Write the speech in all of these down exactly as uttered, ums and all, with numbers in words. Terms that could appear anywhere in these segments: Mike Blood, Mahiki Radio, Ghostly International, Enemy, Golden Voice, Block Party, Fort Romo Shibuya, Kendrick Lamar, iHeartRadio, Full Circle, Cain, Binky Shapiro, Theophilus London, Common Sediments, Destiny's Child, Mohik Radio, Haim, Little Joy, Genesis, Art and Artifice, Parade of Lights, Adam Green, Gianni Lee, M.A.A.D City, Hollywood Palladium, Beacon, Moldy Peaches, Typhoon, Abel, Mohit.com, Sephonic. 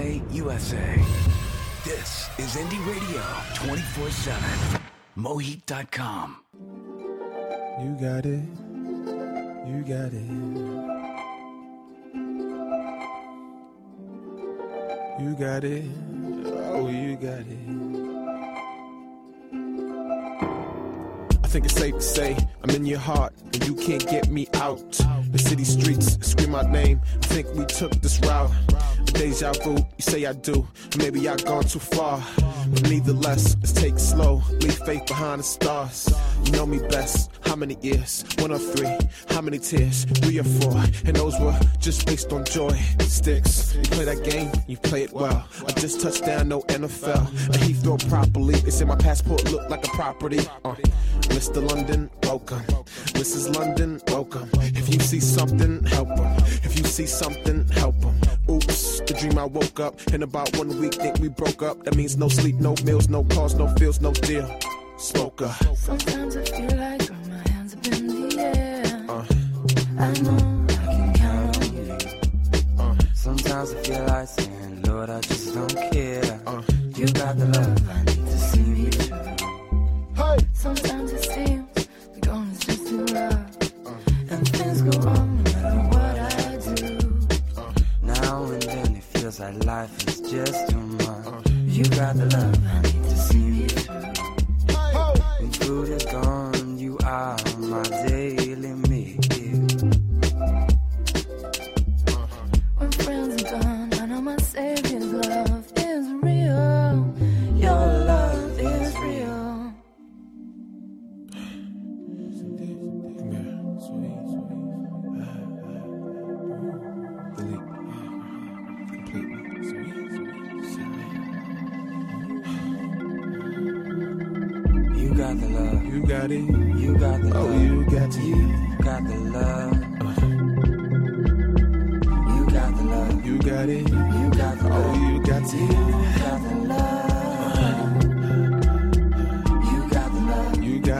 L A, U S A. This is Indie Radio twenty-four seven. Mohit dot com. You got it. You got it. You got it. Oh, you got it. I think it's safe to say I'm in your heart and you can't get me out. The city streets scream my name. I think we took this route. Deja vu, you say I do. Maybe I've gone too far. But nevertheless, let's take it slow. Leave faith behind the stars. You know me best. How many years? One or three. How many tears? Three or four. And those were just based on joy. Sticks. You play that game, you play it well. I just touched down, no N F L. And he throw properly. They say my passport looked like a property. Uh, Mister London, welcome. Missus London, welcome. If you see something, help him. If you see something, help him. Oops, the dream I woke up. In about one week, think we broke up. That means no sleep, no meals, no calls, no feels, no deal. Smoker. Sometimes I feel like all my hands up in the air. Uh. I know I can count on you. Uh. Sometimes I feel like saying, Lord, I just don't care. Uh. You got the love I need to see me through. Hey. Sometimes it seems the going is just too rough. Uh. And things go on no matter what I do. Uh. Now and then it feels like life is just too much. Uh. You got the love I need to see me through. Oh. When food is gone, you are my daily meal. Uh-huh. When friends are gone, I know my Savior's love is real. Your love is real. You got the love. You got it. You got the oh, love. Oh, you got it. You got the love. Uh. You got the love. You got it. You got the love. Oh, you got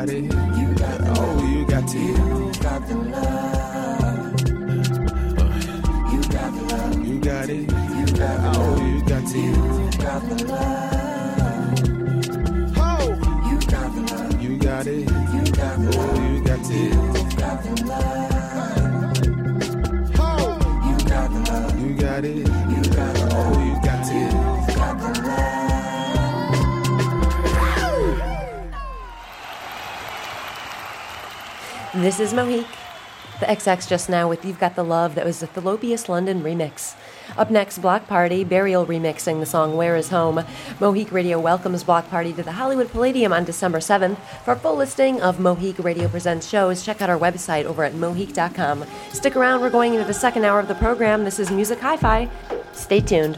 it. You got the love. You got the love. You got it. You got the love. Oh, you got it. You got the love. You got the love. You got it. You got the love. Oh, you got it. You got the love. You got it. You got the love. Oh, you got it. You got the love. Oh, you got the love. You got it. You got the love. Oh, you got it. You got the love. This is Mohik, the X X just now with You've Got the Love. That was the Theophilus London remix. Up next, Block Party, Burial remixing the song Where Is Home. Mohik Radio welcomes Block Party to the Hollywood Palladium on December seventh. For a full listing of Mohik Radio Presents shows, check out our website over at Mohik dot com. Stick around, we're going into the second hour of the program. This is Music Hi-Fi. Stay tuned.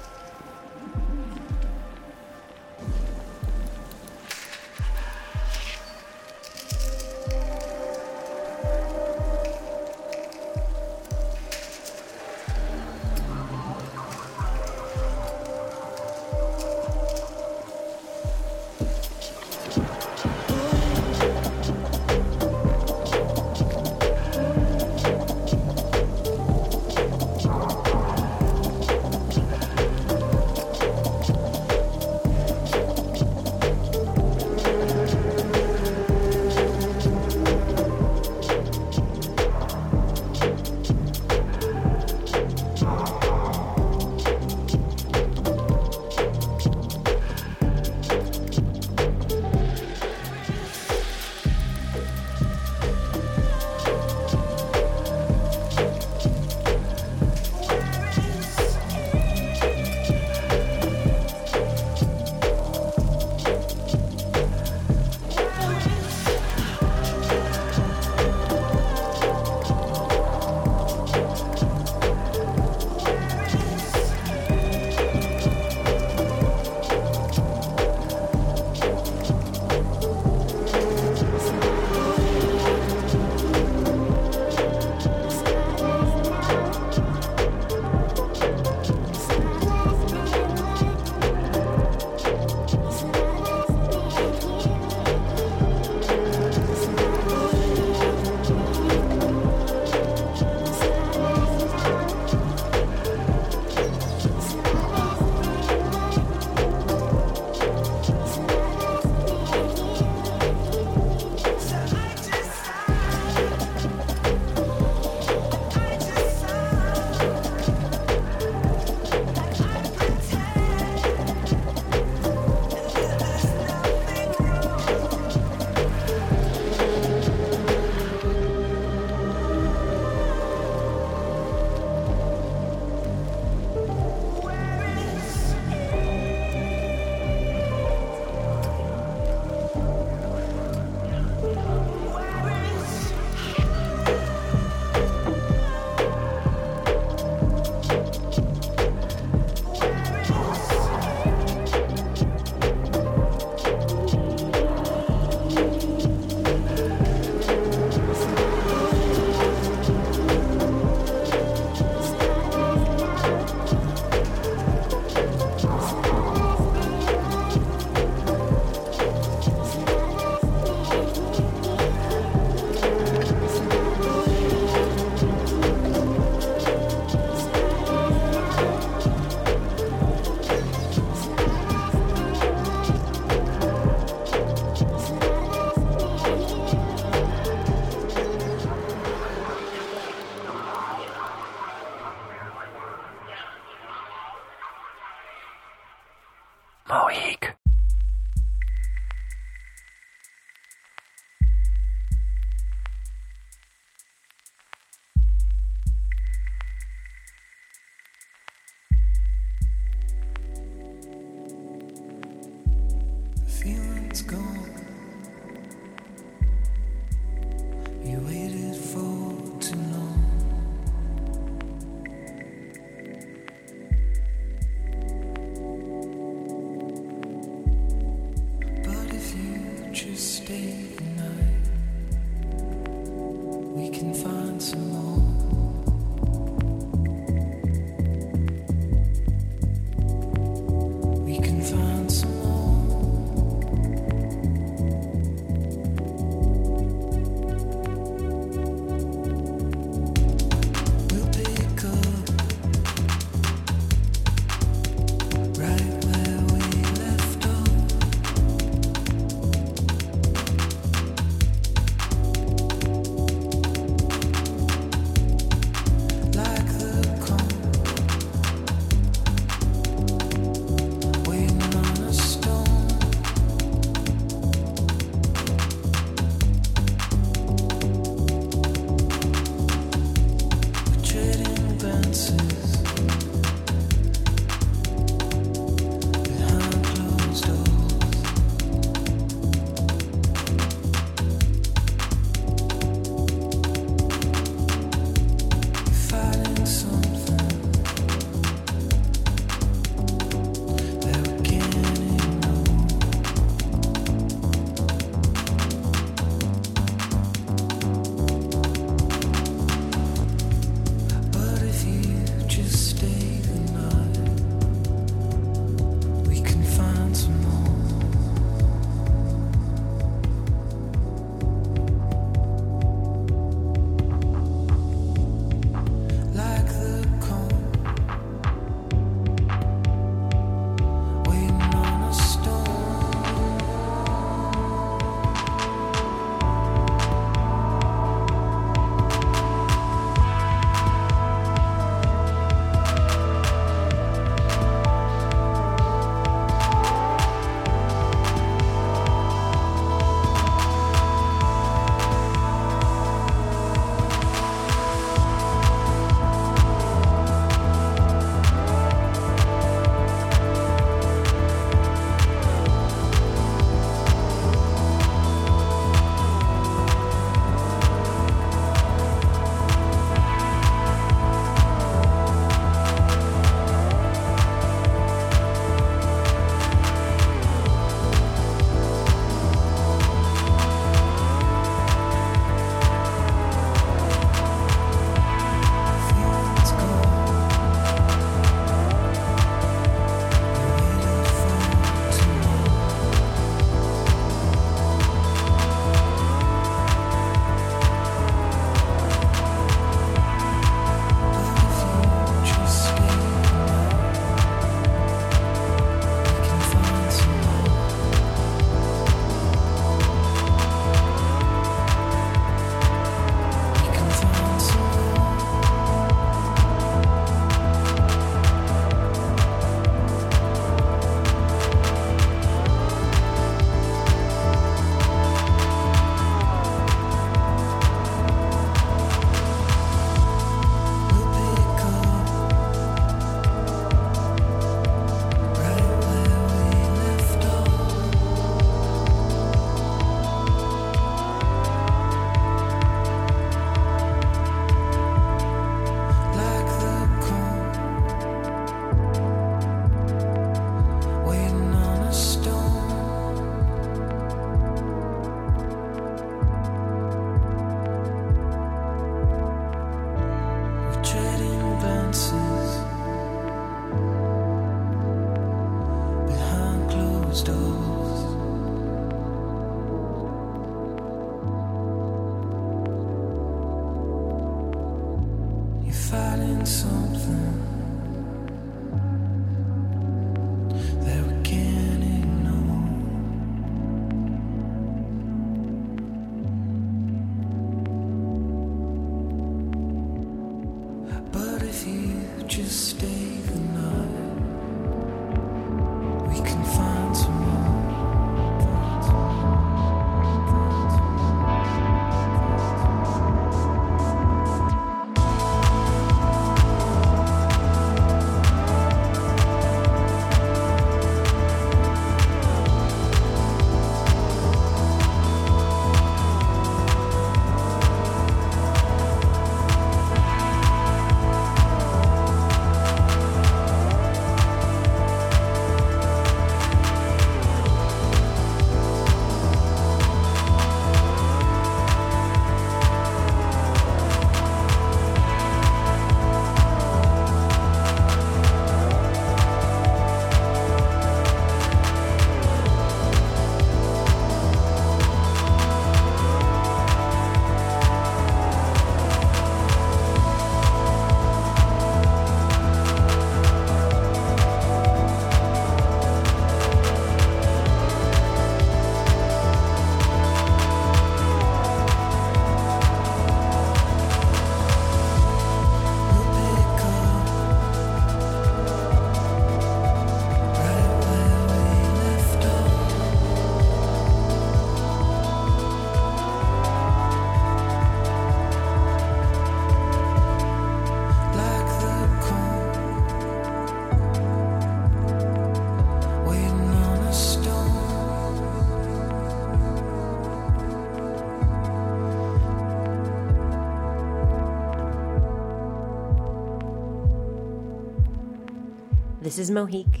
This is Mohik.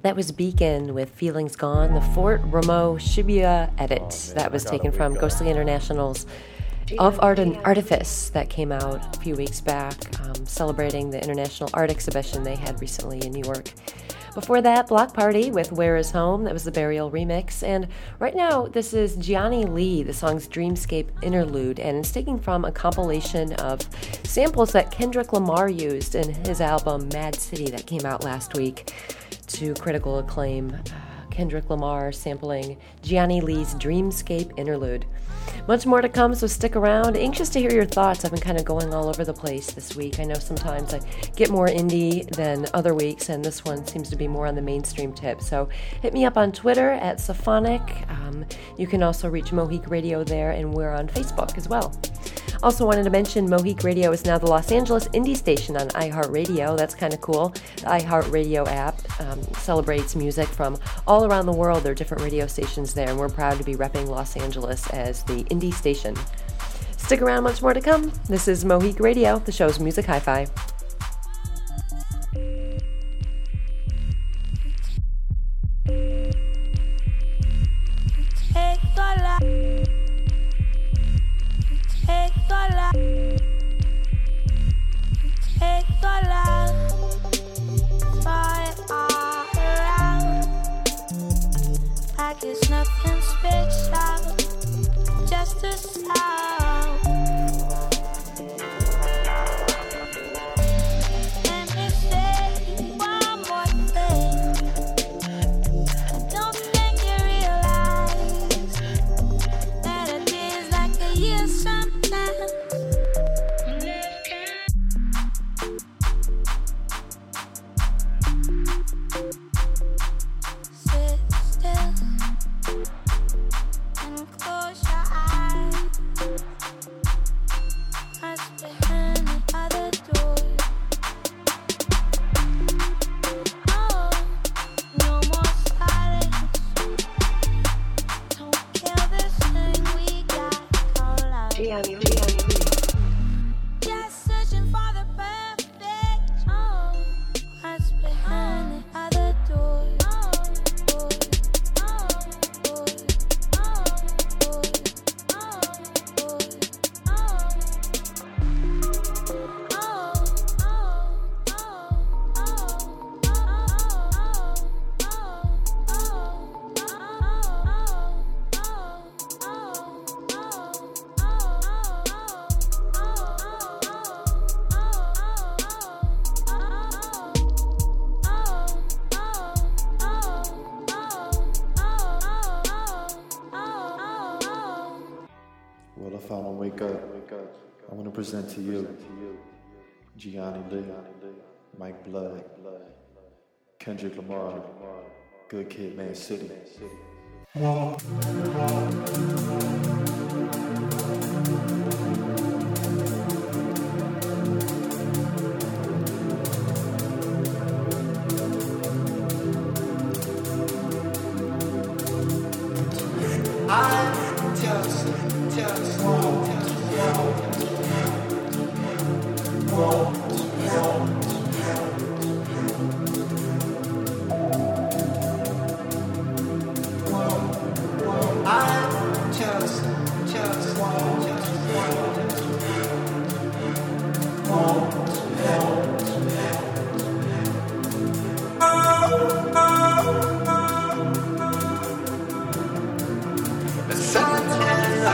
That was Beacon with Feelings Gone, the Fort Romo Shibuya edit. Oh, man, that was taken from go. Ghostly International's Of Art and Artifice that came out a few weeks back, um, celebrating the International Art Exhibition they had recently in New York. Before that, Block Party with Where Is Home, that was the Burial remix. And right now, this is Gianni Lee, the song's Dreamscape Interlude, and it's taken from a compilation of samples that Kendrick Lamar used in his album M A A D City that came out last week to critical acclaim. Kendrick Lamar sampling Gianni Lee's Dreamscape Interlude. Much more to come, so stick around. Anxious to hear your thoughts. I've been kind of going all over the place this week. I know sometimes I get more indie than other weeks, and this one seems to be more on the mainstream tip. So hit me up on Twitter at Sephonic. Um, you can also reach Mohik Radio there, and we're on Facebook as well. Also wanted to mention Mohik Radio is now the Los Angeles indie station on iHeartRadio. That's kind of cool. The iHeartRadio app um, celebrates music from all around the world. There are different radio stations there, and we're proud to be repping Los Angeles as the indie station. Stick around, much more to come. This is Mohik Radio, the show's music hi-fi. It's nothing special, just a sound. Let me say one more thing. I don't think you realize that it is like a year sometimes. Present to you, Gianni Lee, Mike Blood, Kendrick Lamar, Good Kid, M A A D City. I just, just want. Sometimes I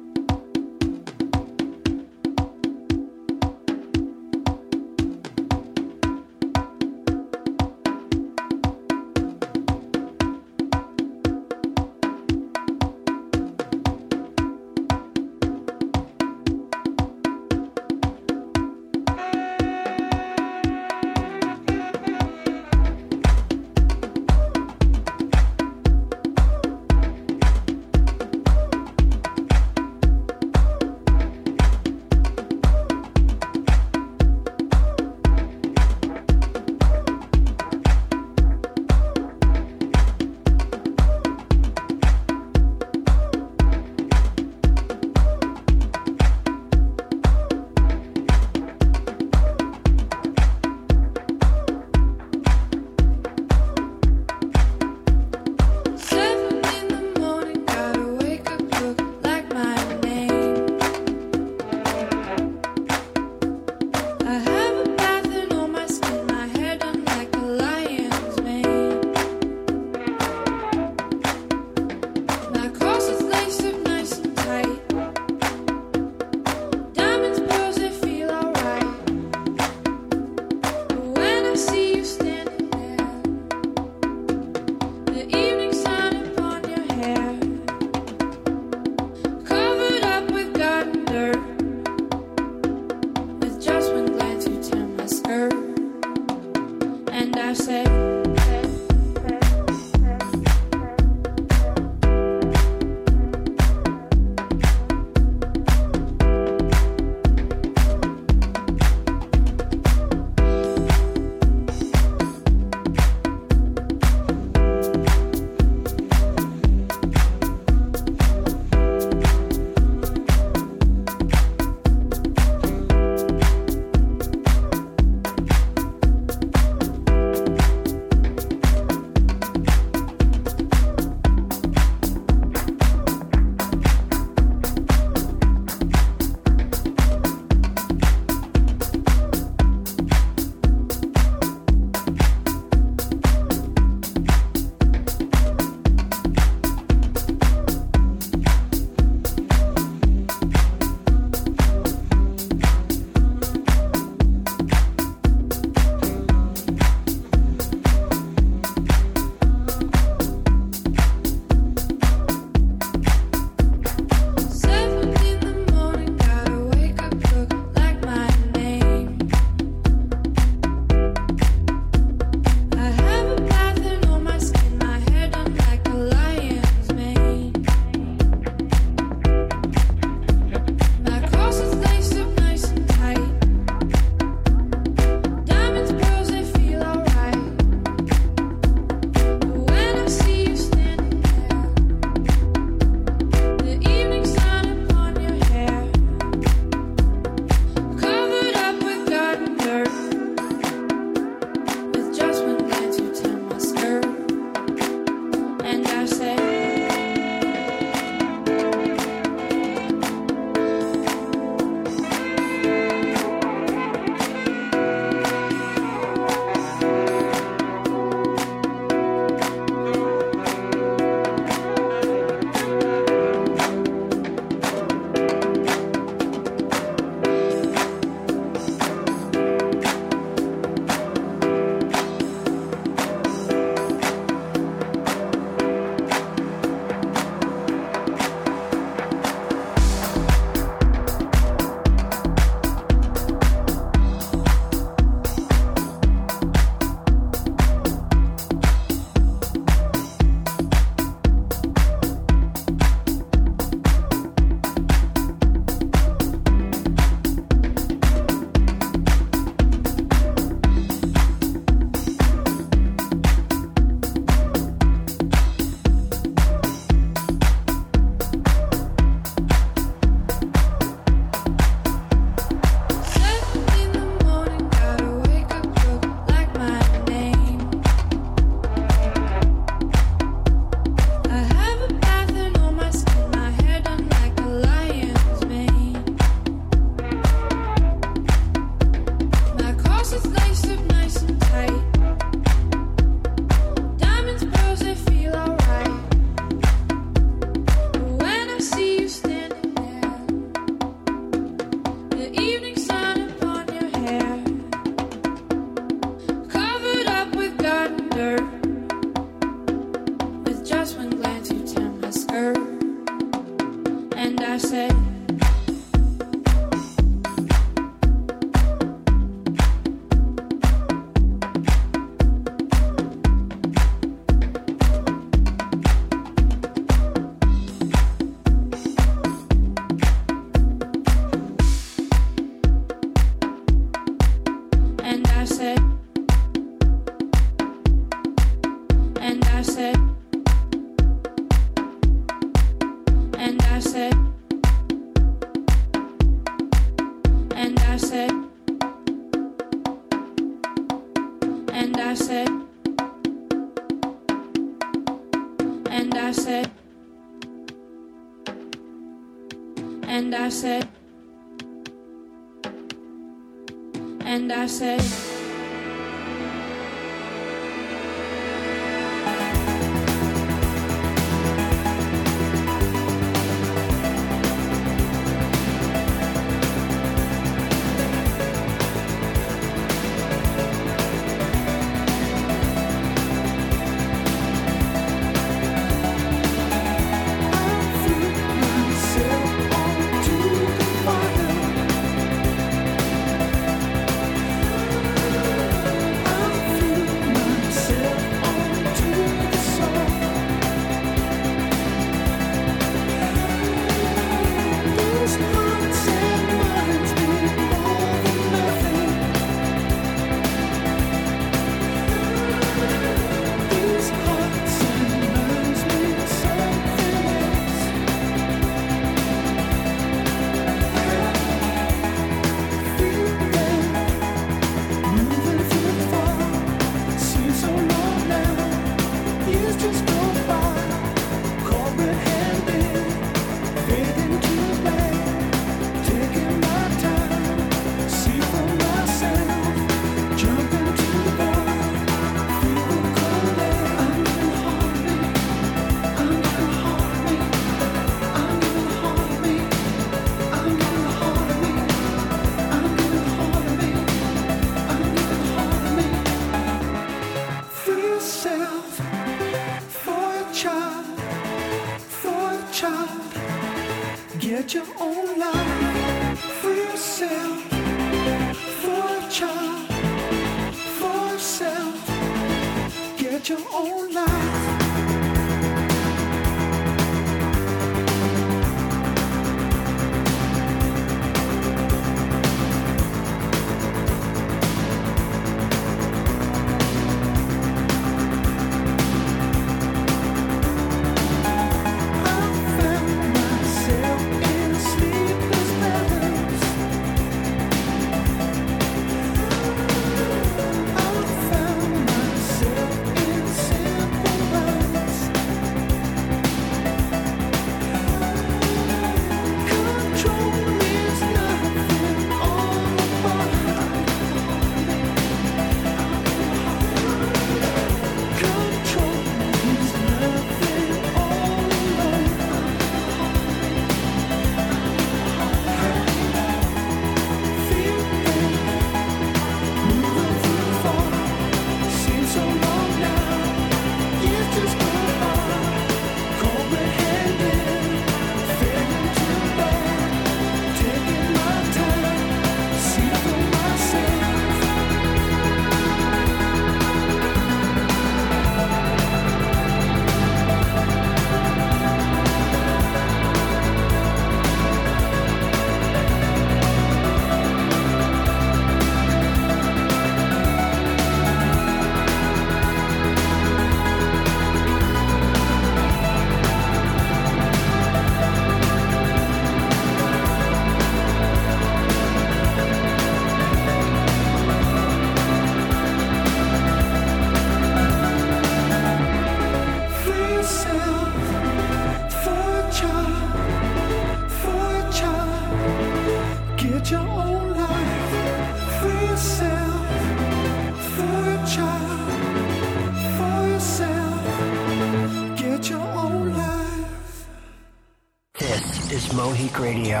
Mahiki Radio.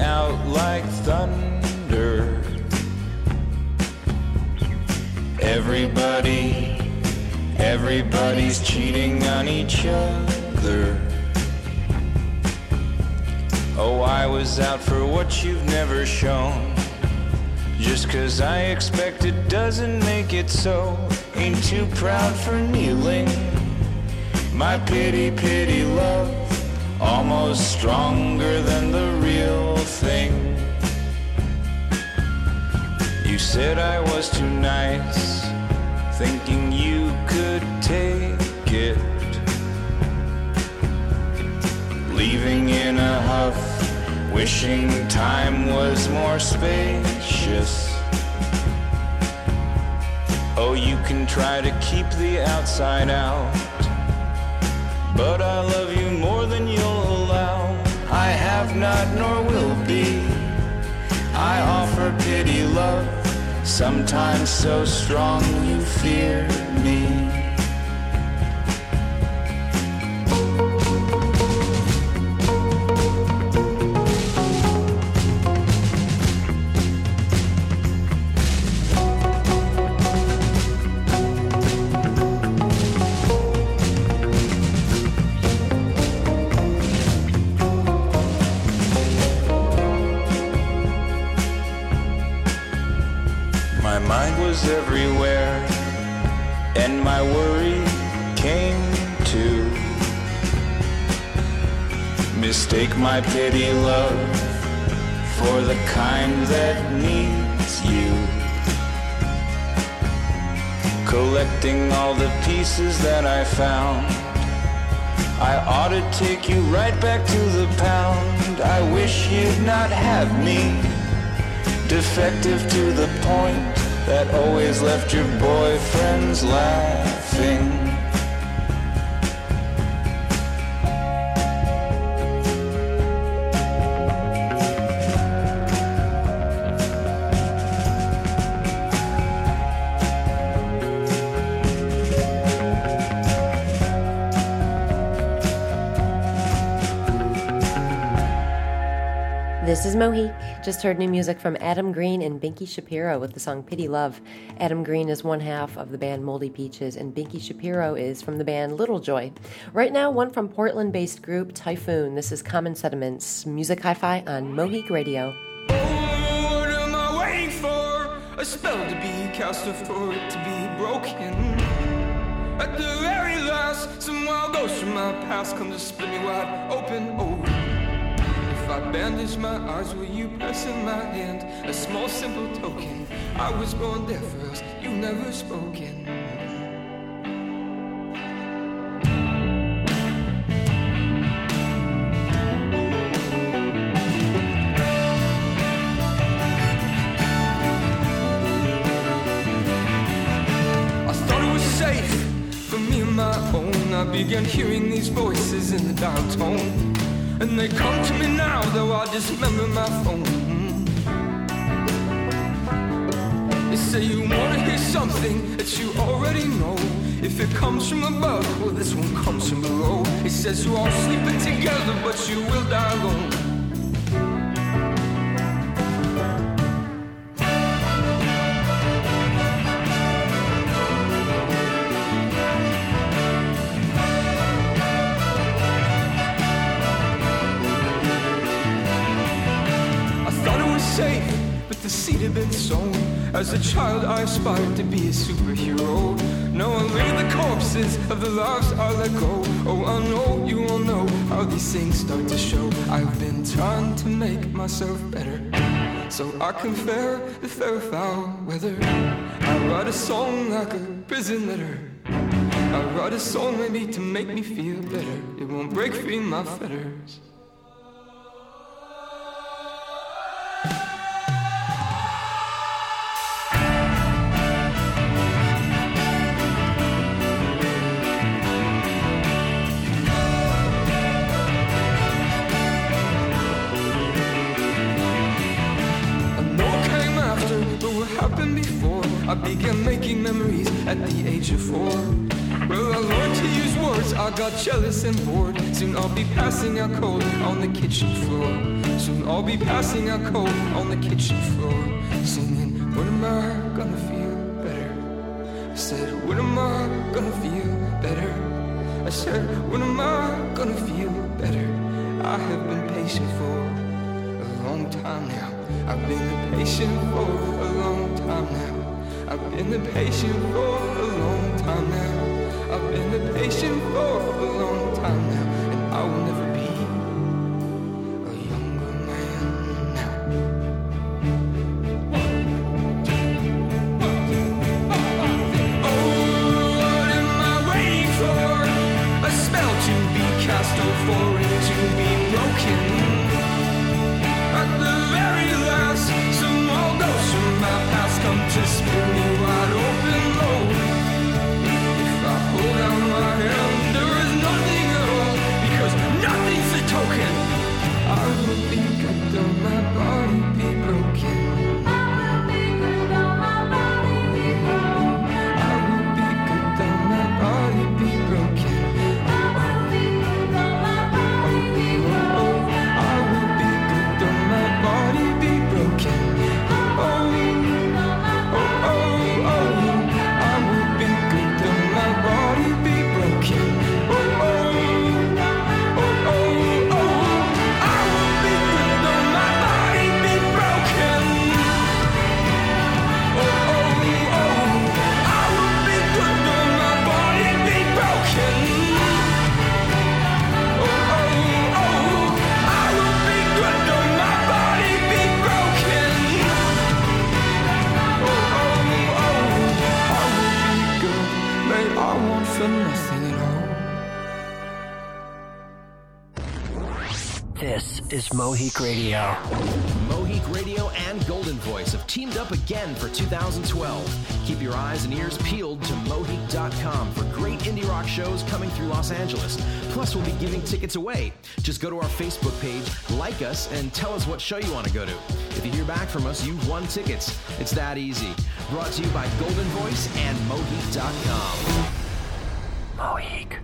out like thunder. Everybody, everybody's cheating on each other. Oh, I was out for what you've never shown. Just 'cause I expect it doesn't make it so. Ain't too proud for kneeling. My pity, pity love, almost stronger than the real thing. You said I was too nice, thinking you could take it. Leaving in a huff, wishing time was more spacious. Oh, you can try to keep the outside out, but I love you more than you'll allow. I have not nor will be. I offer pity, love, sometimes so strong you fear me. Everywhere, and my worry came to mistake my pity, love, for the kind that needs you. Collecting all the pieces that I found, I ought to take you right back to the pound. I wish you'd not have me, defective to the point that always left your boyfriends laughing. This is Mohit. Just heard new music from Adam Green and Binky Shapiro with the song Pity Love. Adam Green is one half of the band Moldy Peaches, and Binky Shapiro is from the band Little Joy. Right now, one from Portland-based group Typhoon. This is Common Sediments, Music Hi-Fi on Mohik Radio. Oh, what am I waiting for? A spell to be cast, a fork to be broken. At the very last, some wild ghost from my past comes to split me wide open. Oh, I bandaged my eyes, were you pressing my hand? A small simple token, I was born deaf for us, you've never spoken. I thought it was safe for me and my own. I began hearing these voices in the dial tone, and they come to me now, though I dismember my phone. They say you wanna hear something that you already know. If it comes from above, well this one comes from below. It says you all sleeping together, but you will die alone. As a child, I aspired to be a superhero. Now I lay the corpses of the lives I let go. Oh, I know you all know how these things start to show. I've been trying to make myself better, so I can fare the fair foul weather. I write a song like a prison letter. I write a song maybe to make me feel better. It won't break free my fetters. I began making memories at the age of four. Well, I learned to use words, I got jealous and bored. Soon I'll be passing out cold on the kitchen floor. So we'll all be passing out cold on the kitchen floor, singing, when am I gonna feel better? I said, when am I gonna feel better? I said, when am I gonna feel better? I have been patient for a long time now. I've been patient for a long time now. I've been patient for a long time now. I've been patient for a long time now. And I will never be a younger man now. Oh, what am I waiting for? A spell to be cast over and to be broken. At the very last, some all those from my past come to spin me wide open, low. If I hold out my hand, there is nothing at all, because nothing's a token. I will be cut down, my body be broken. I will be cut down, my body be broken. I will be cut down, my body be broken. This is Mohik Radio. Mohik Radio and Golden Voice have teamed up again for two thousand twelve. Keep your eyes and ears peeled to Mohik dot com for great indie rock shows coming through Los Angeles. Plus, we'll be giving tickets away. Just go to our Facebook page, like us, and tell us what show you want to go to. If you hear back from us, you've won tickets. It's that easy. Brought to you by Golden Voice and Mohik dot com. Mohik.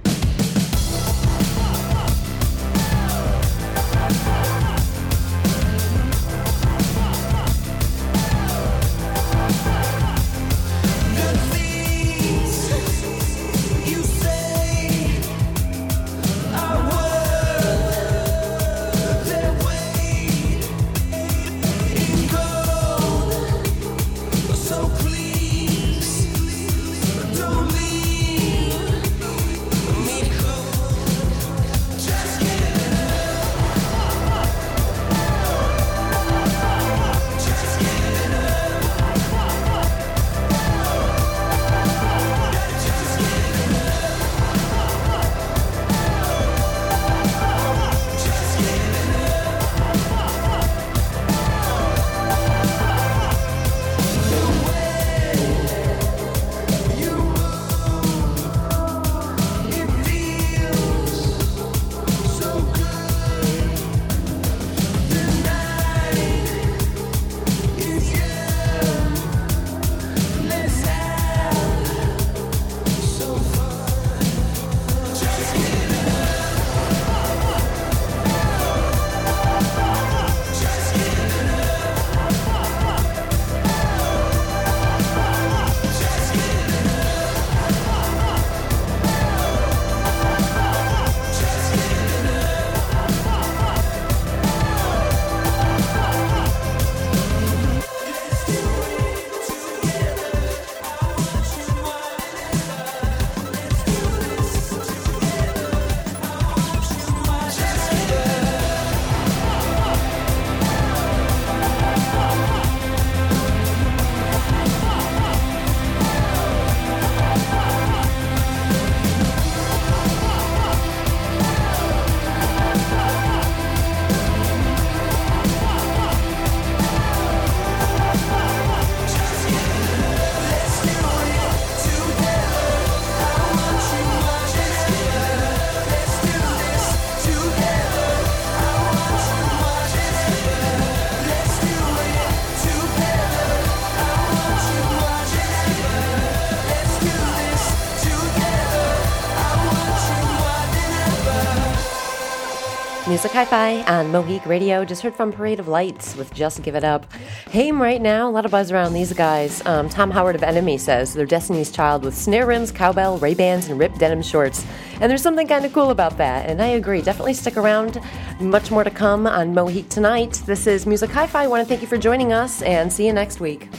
Music Hi-Fi on Mohik Radio. Just heard from Parade of Lights with Just Give It Up. Haim right now, a lot of buzz around these guys. Um, Tom Howard of Enemy says they're Destiny's Child with snare rims, cowbell, Ray-Bans, and ripped denim shorts. And there's something kind of cool about that, and I agree. Definitely stick around. Much more to come on Mohik tonight. This is Music Hi-Fi. I want to thank you for joining us, and see you next week.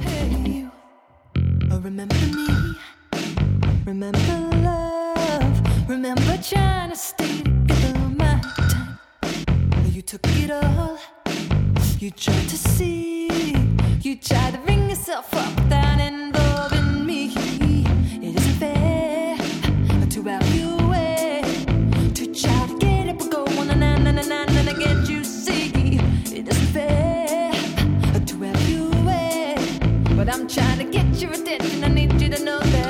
Hey, remember me, remember love, remember trying to stay together my time. You took it all, you tried to see, you tried to bring yourself up without involving me. It isn't fair to out your way, to try to get up and go on and on and on and on again. You see, it isn't fair to out your way, but I'm trying to get your attention. I need you to know that.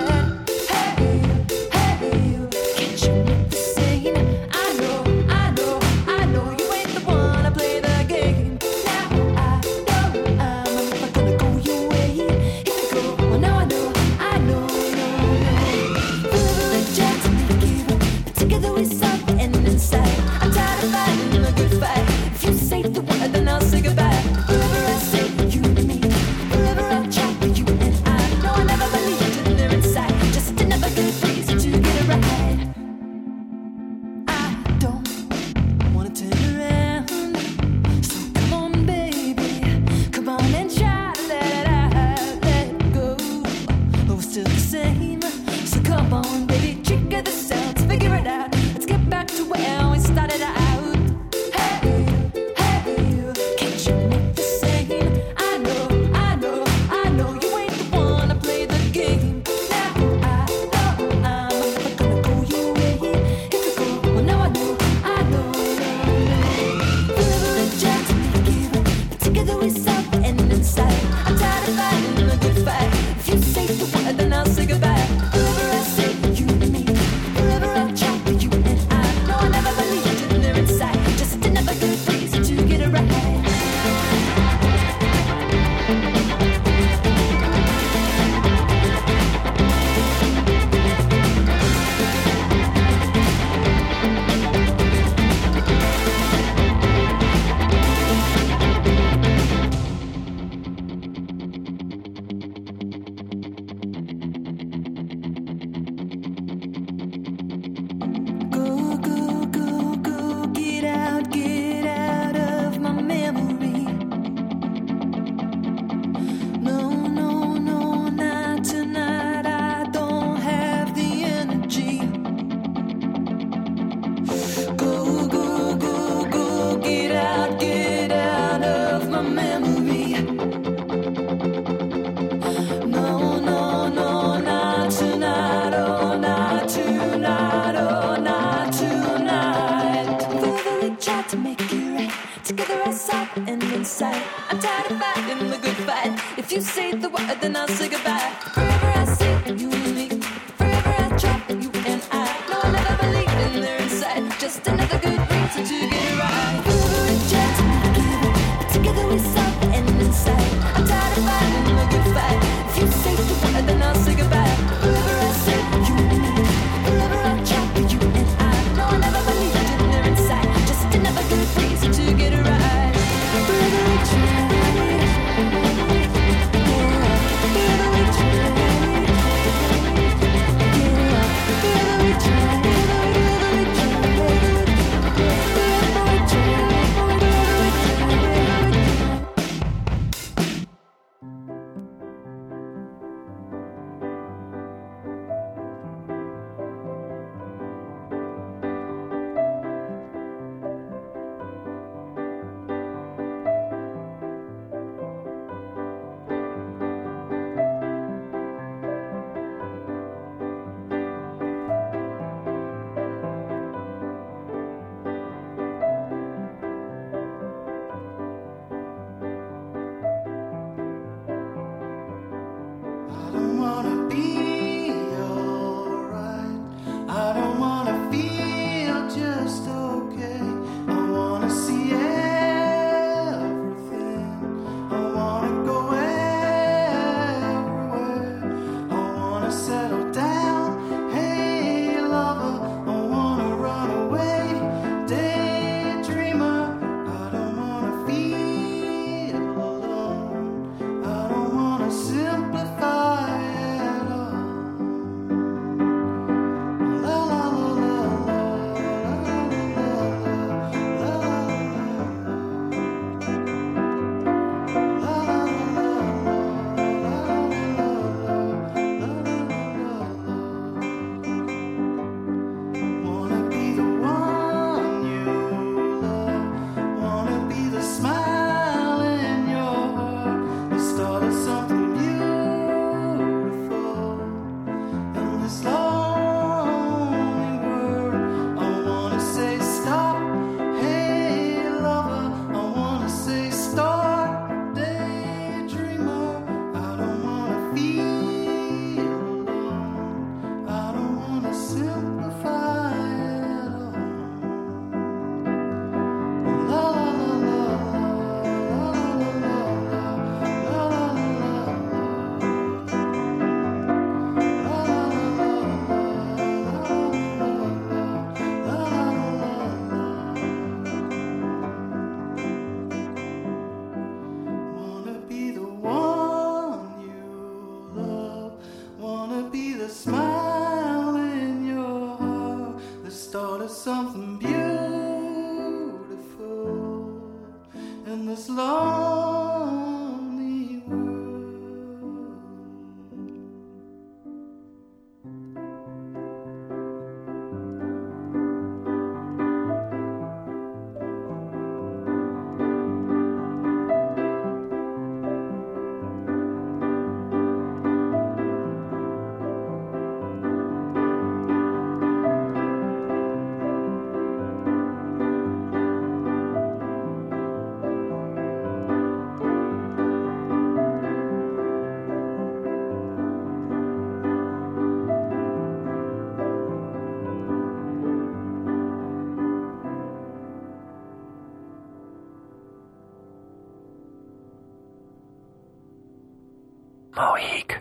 Mohik.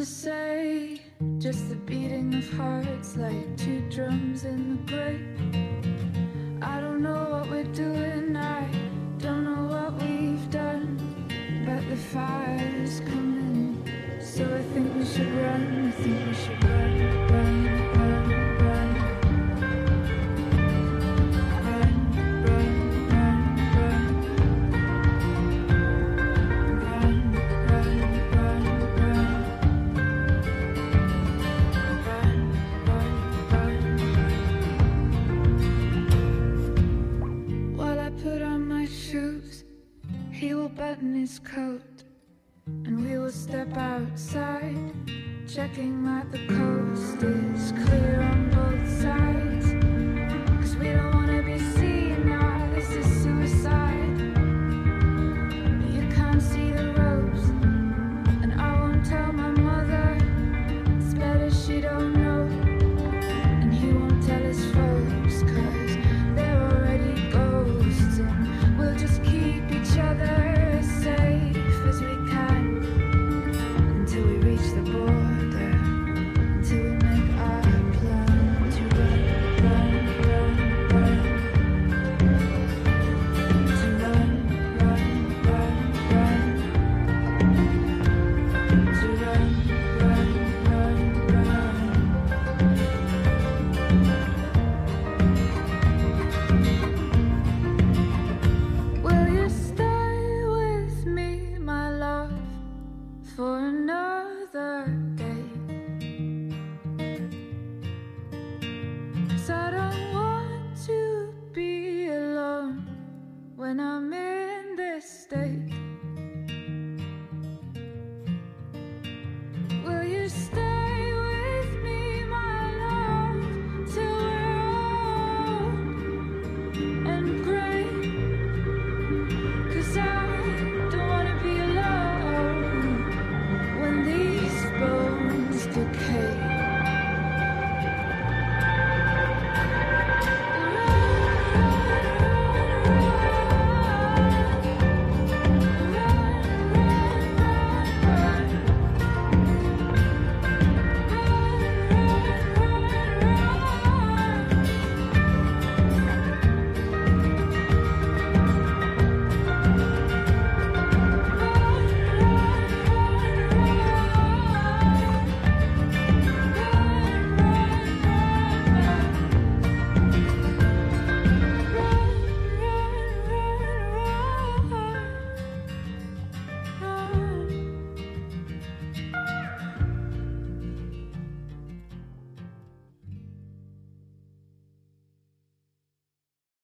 To say, just the beating of hearts like two drums in the grave. I don't know what we're doing, I don't know what we've done, but the fire is coming, so I think we should run, I think we should run, run, run, run. Button his coat, and we will step outside, checking that the coast is clear.